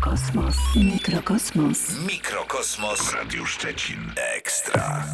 Mikrokosmos. Mikrokosmos. Mikrokosmos w Radiu Szczecin Extra.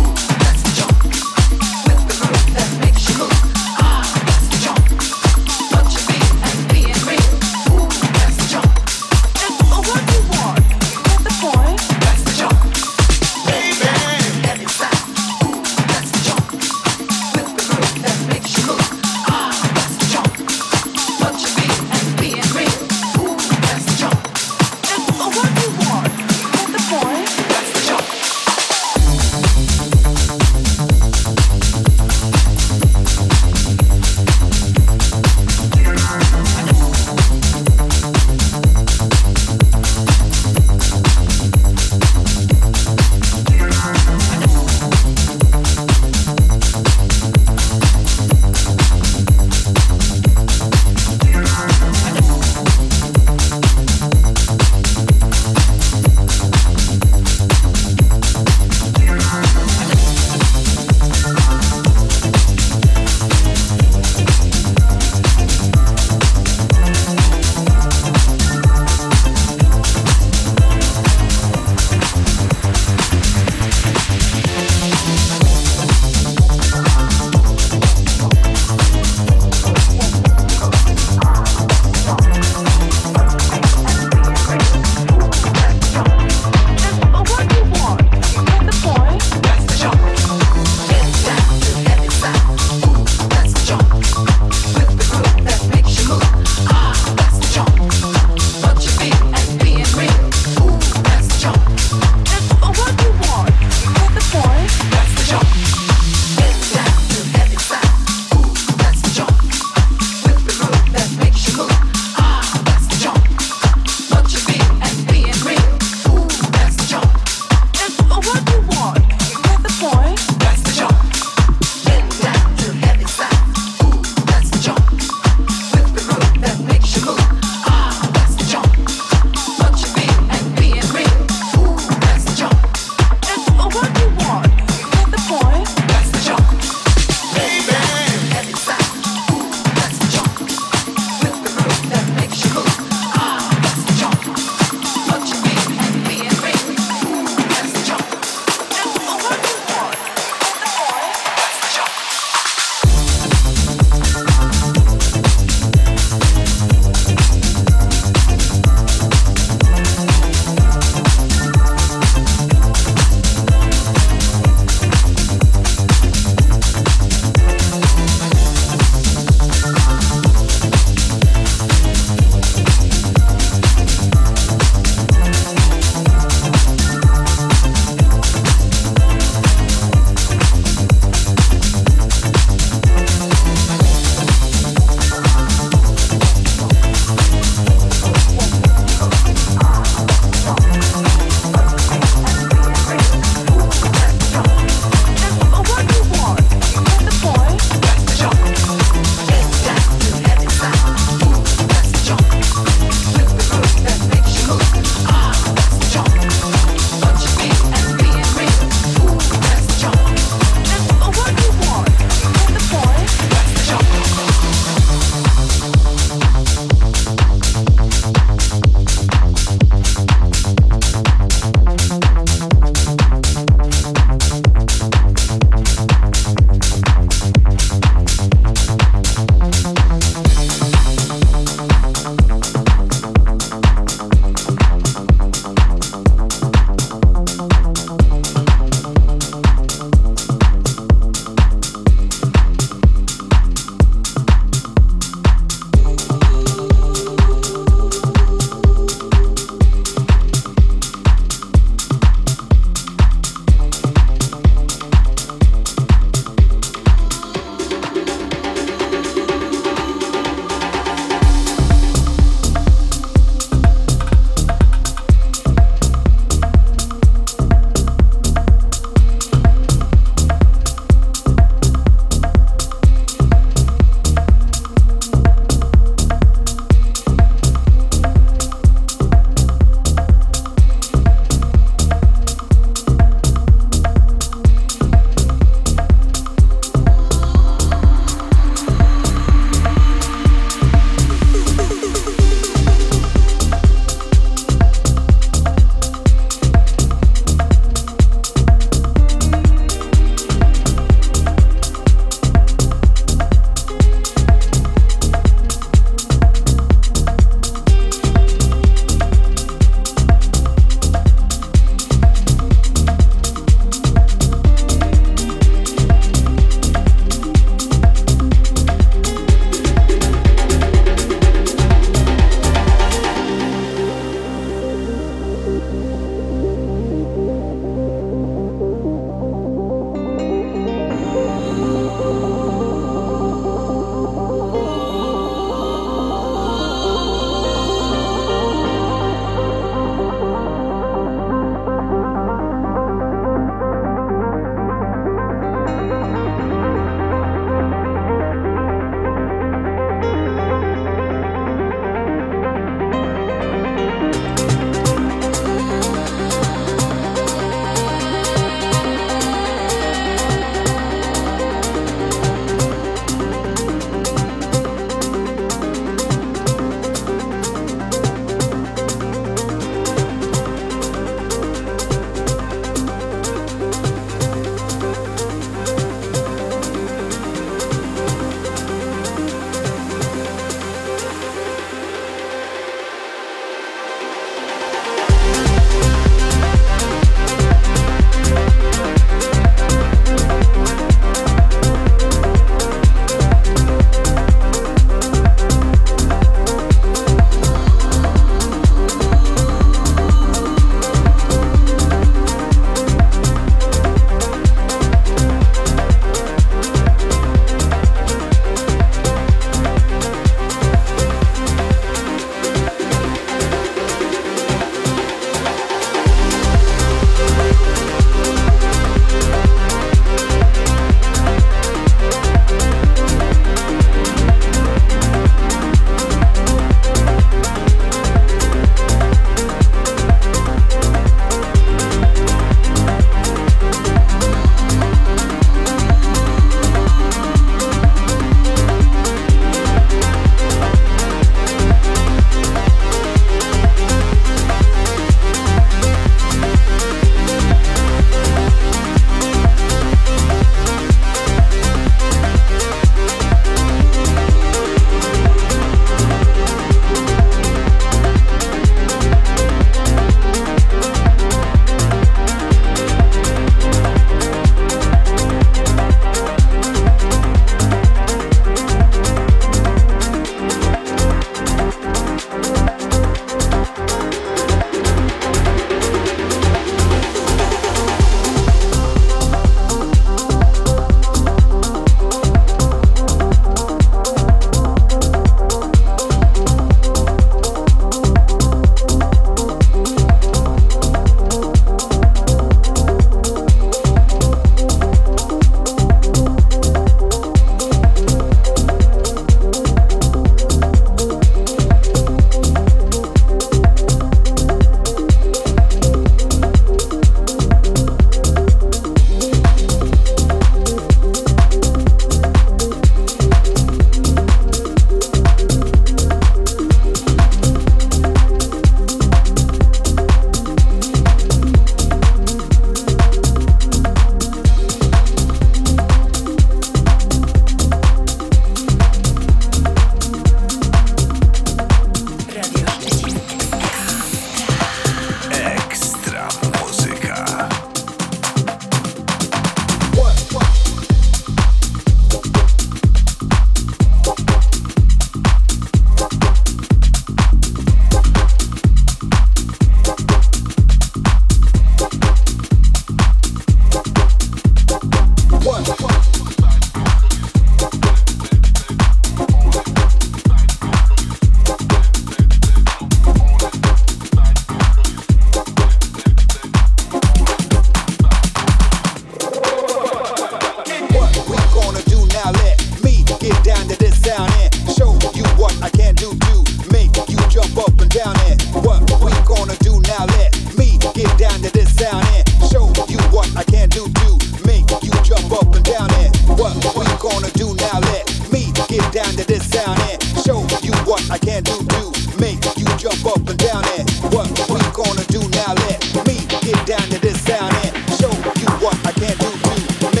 I can do you, make you jump up and down. And what we gonna do now? Let me get down to this sound and show you what I can do to make you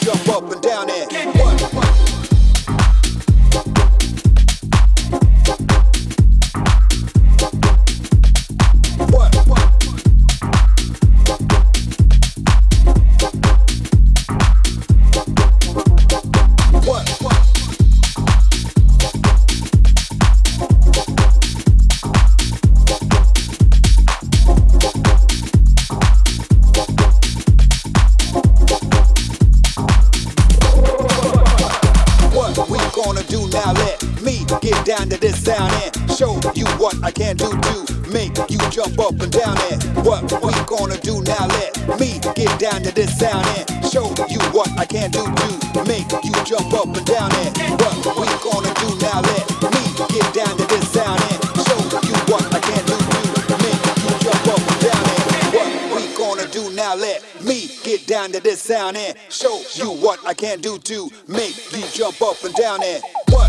jump up and down. And sound and show you what I can do to make you jump up and down and what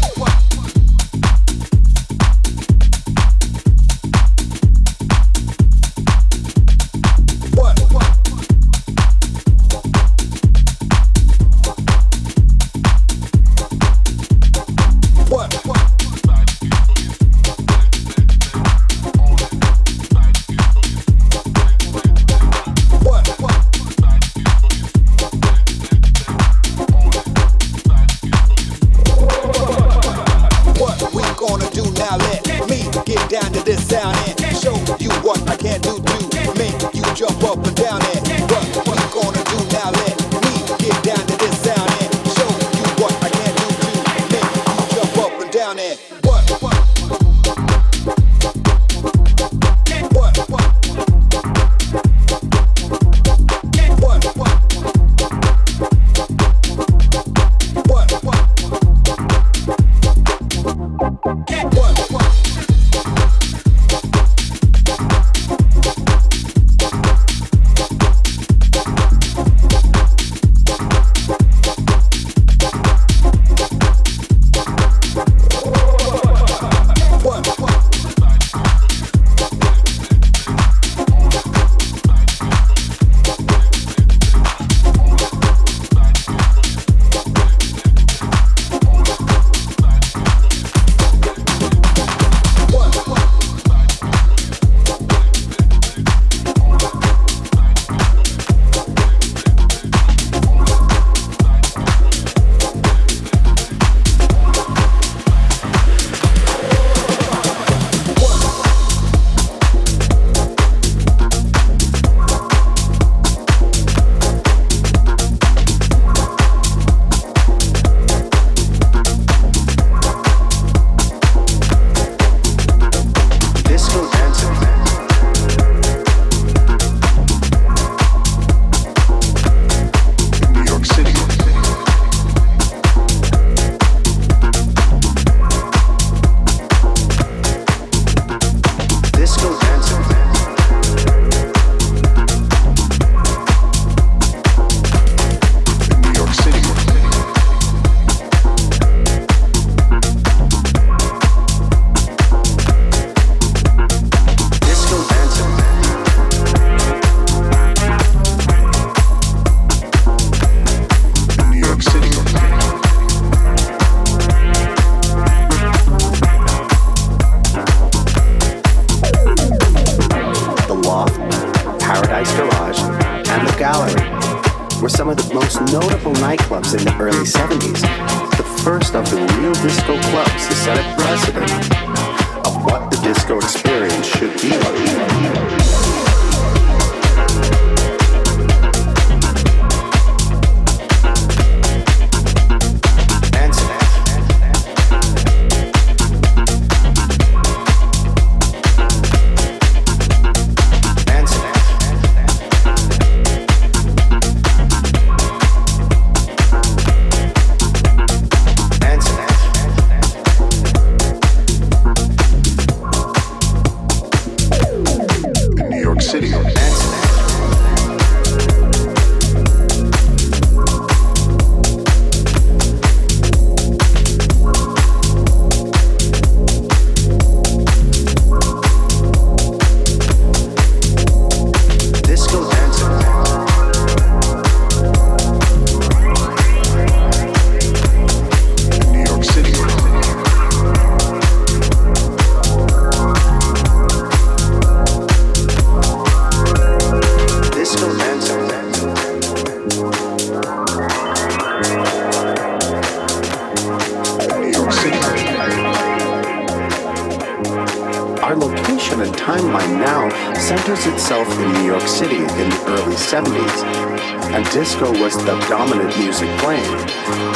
our location and timeline now centers itself in New York City in the early 70s, and disco was the dominant music playing.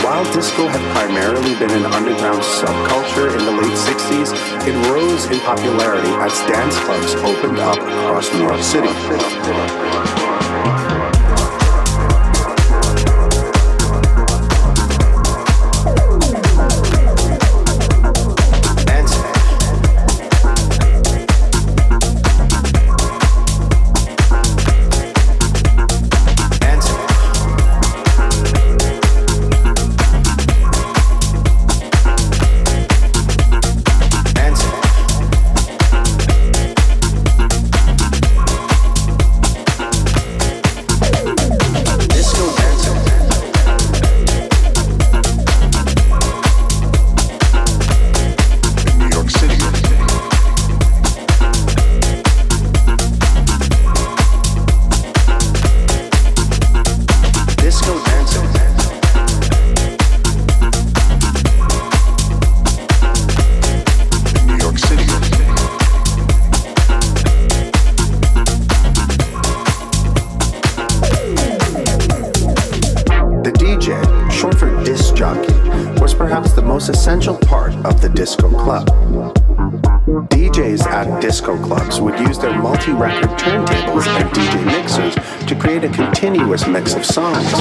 While disco had primarily been an underground subculture in the late 60s, it rose in popularity as dance clubs opened up across New York City. Mix of songs.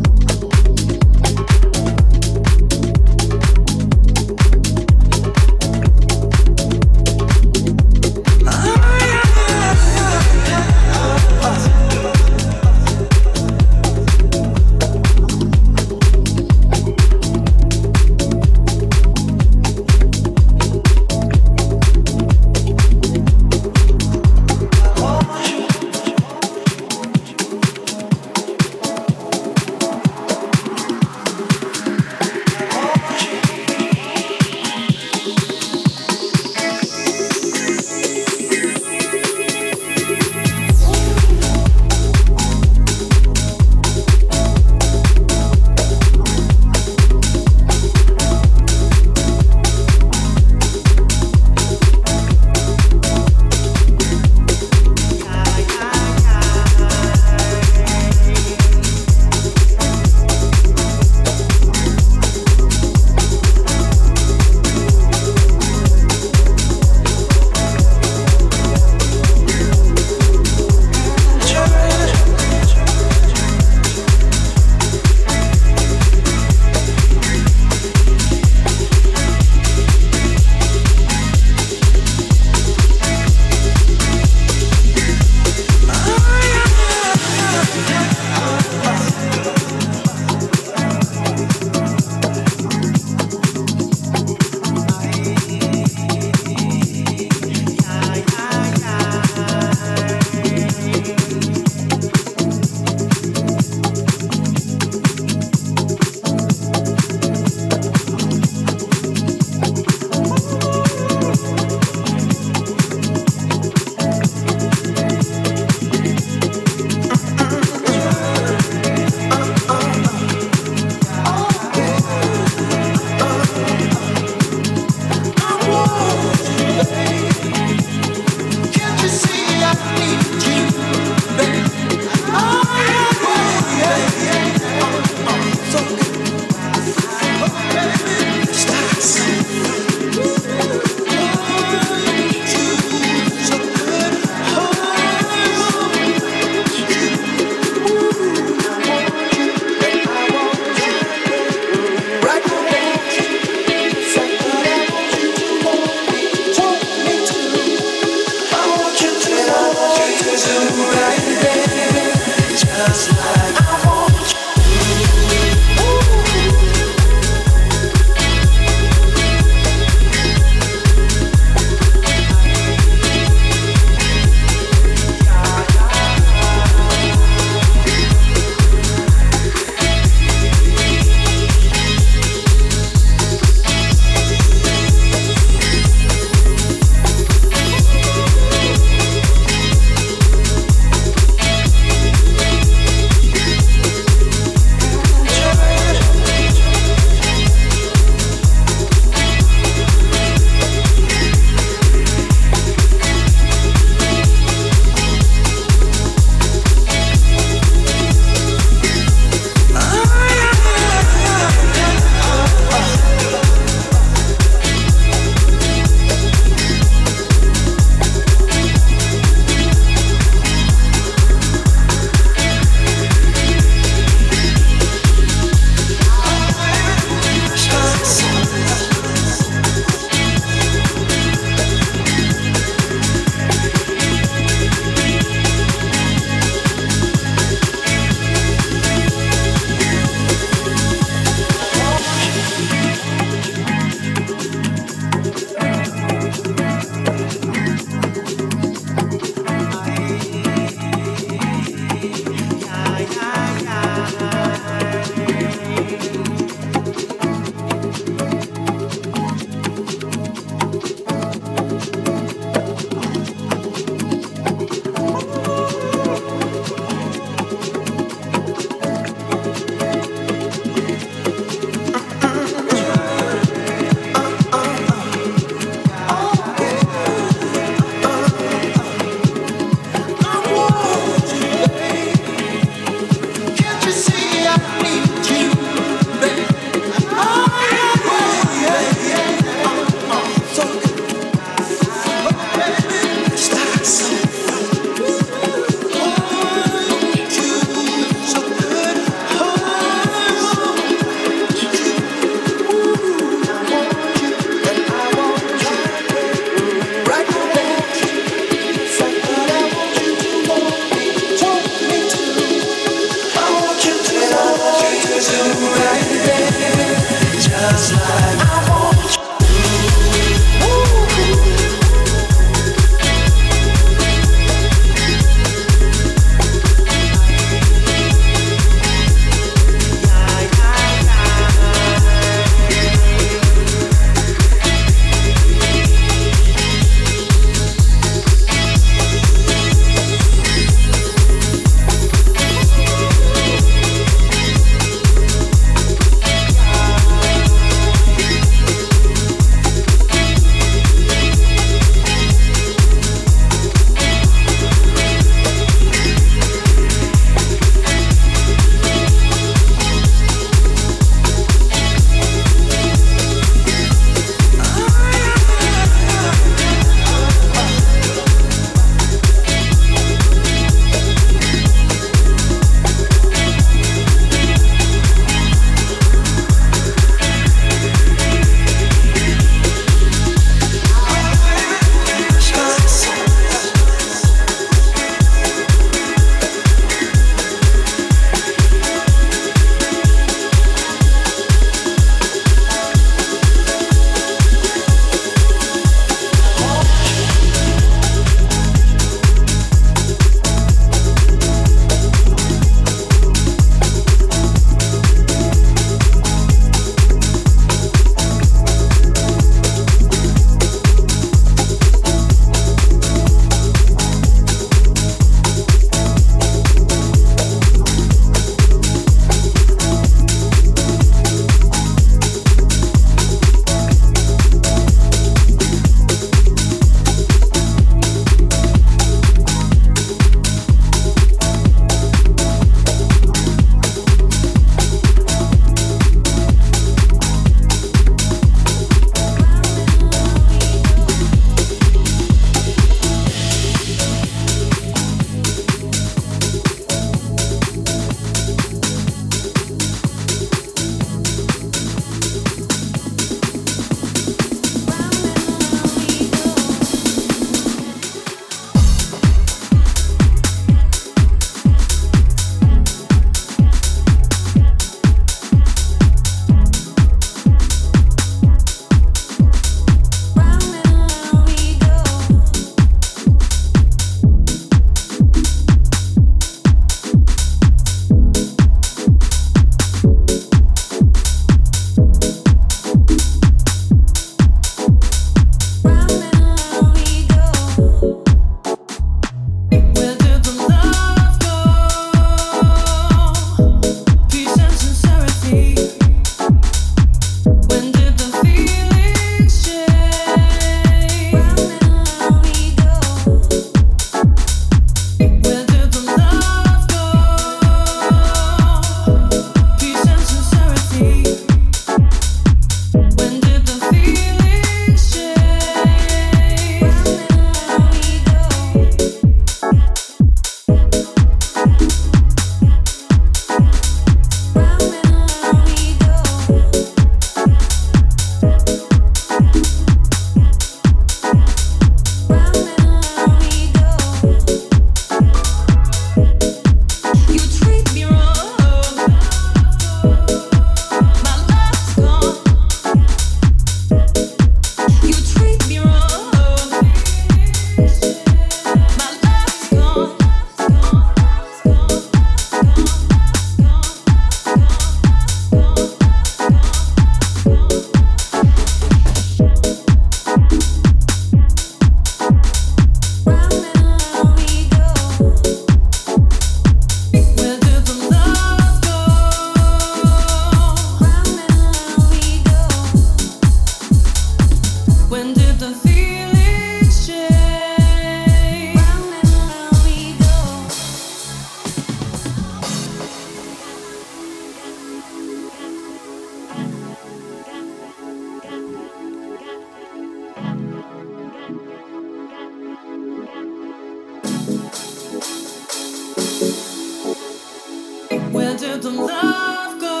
to love go?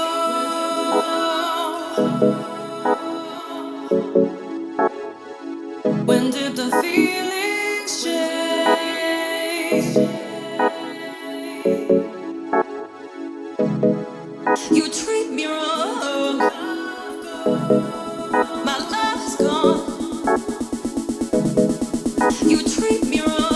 When did the feelings change? You treat me wrong. My love is gone. You treat me wrong.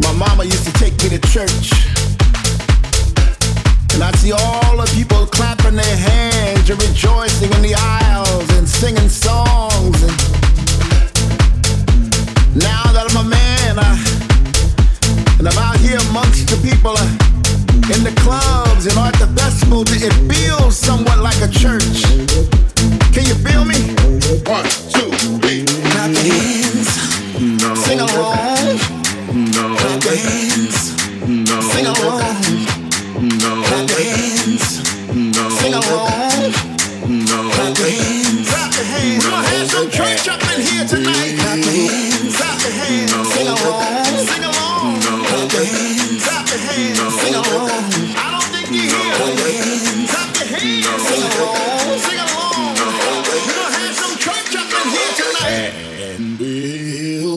My mama used to take me to church, and I'd see all the people clapping their hands and rejoicing in the aisles and singing songs. And now that I'm a man, and I'm out here amongst the people in the clubs and at the festivals, it feels somewhat like a church. Can you feel me? 1, 2, 3. Clap your hands. No. Sing along. No. Clap your hands. No. Sing along. No. Clap your hands. No. Sing along. No. Clap your hands. Clap your hands. We'll have some church up in here tonight. Clap your hands. Clap your hands. No. Sing along. Sing along. No. Clap your hands. Clap your hands. No. Sing along. I don't think you hear. No. Clap your hands. Clap your hands. No. Sing along. Sing along. No. We're gonna have some church up in here tonight. And we'll.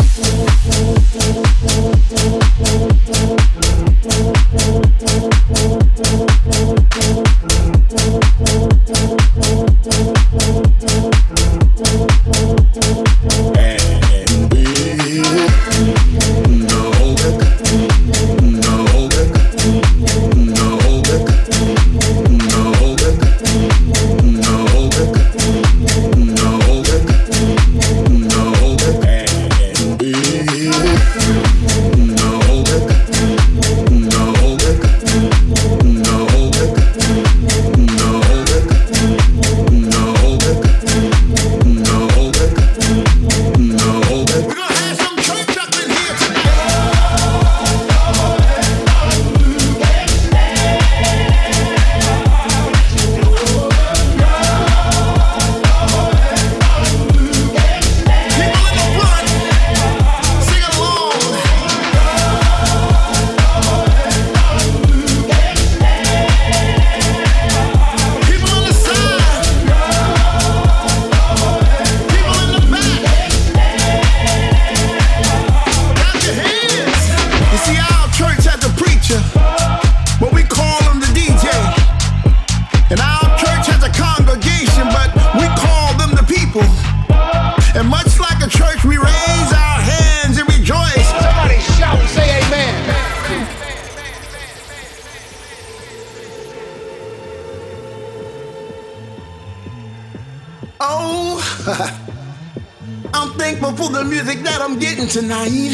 Tonight,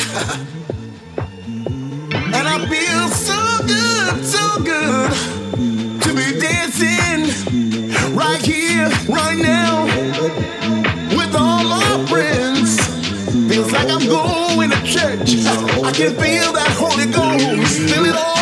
and I feel so good to be dancing right here, right now, with all my friends. Feels like I'm going to church. I can feel that Holy Ghost. Feel it all.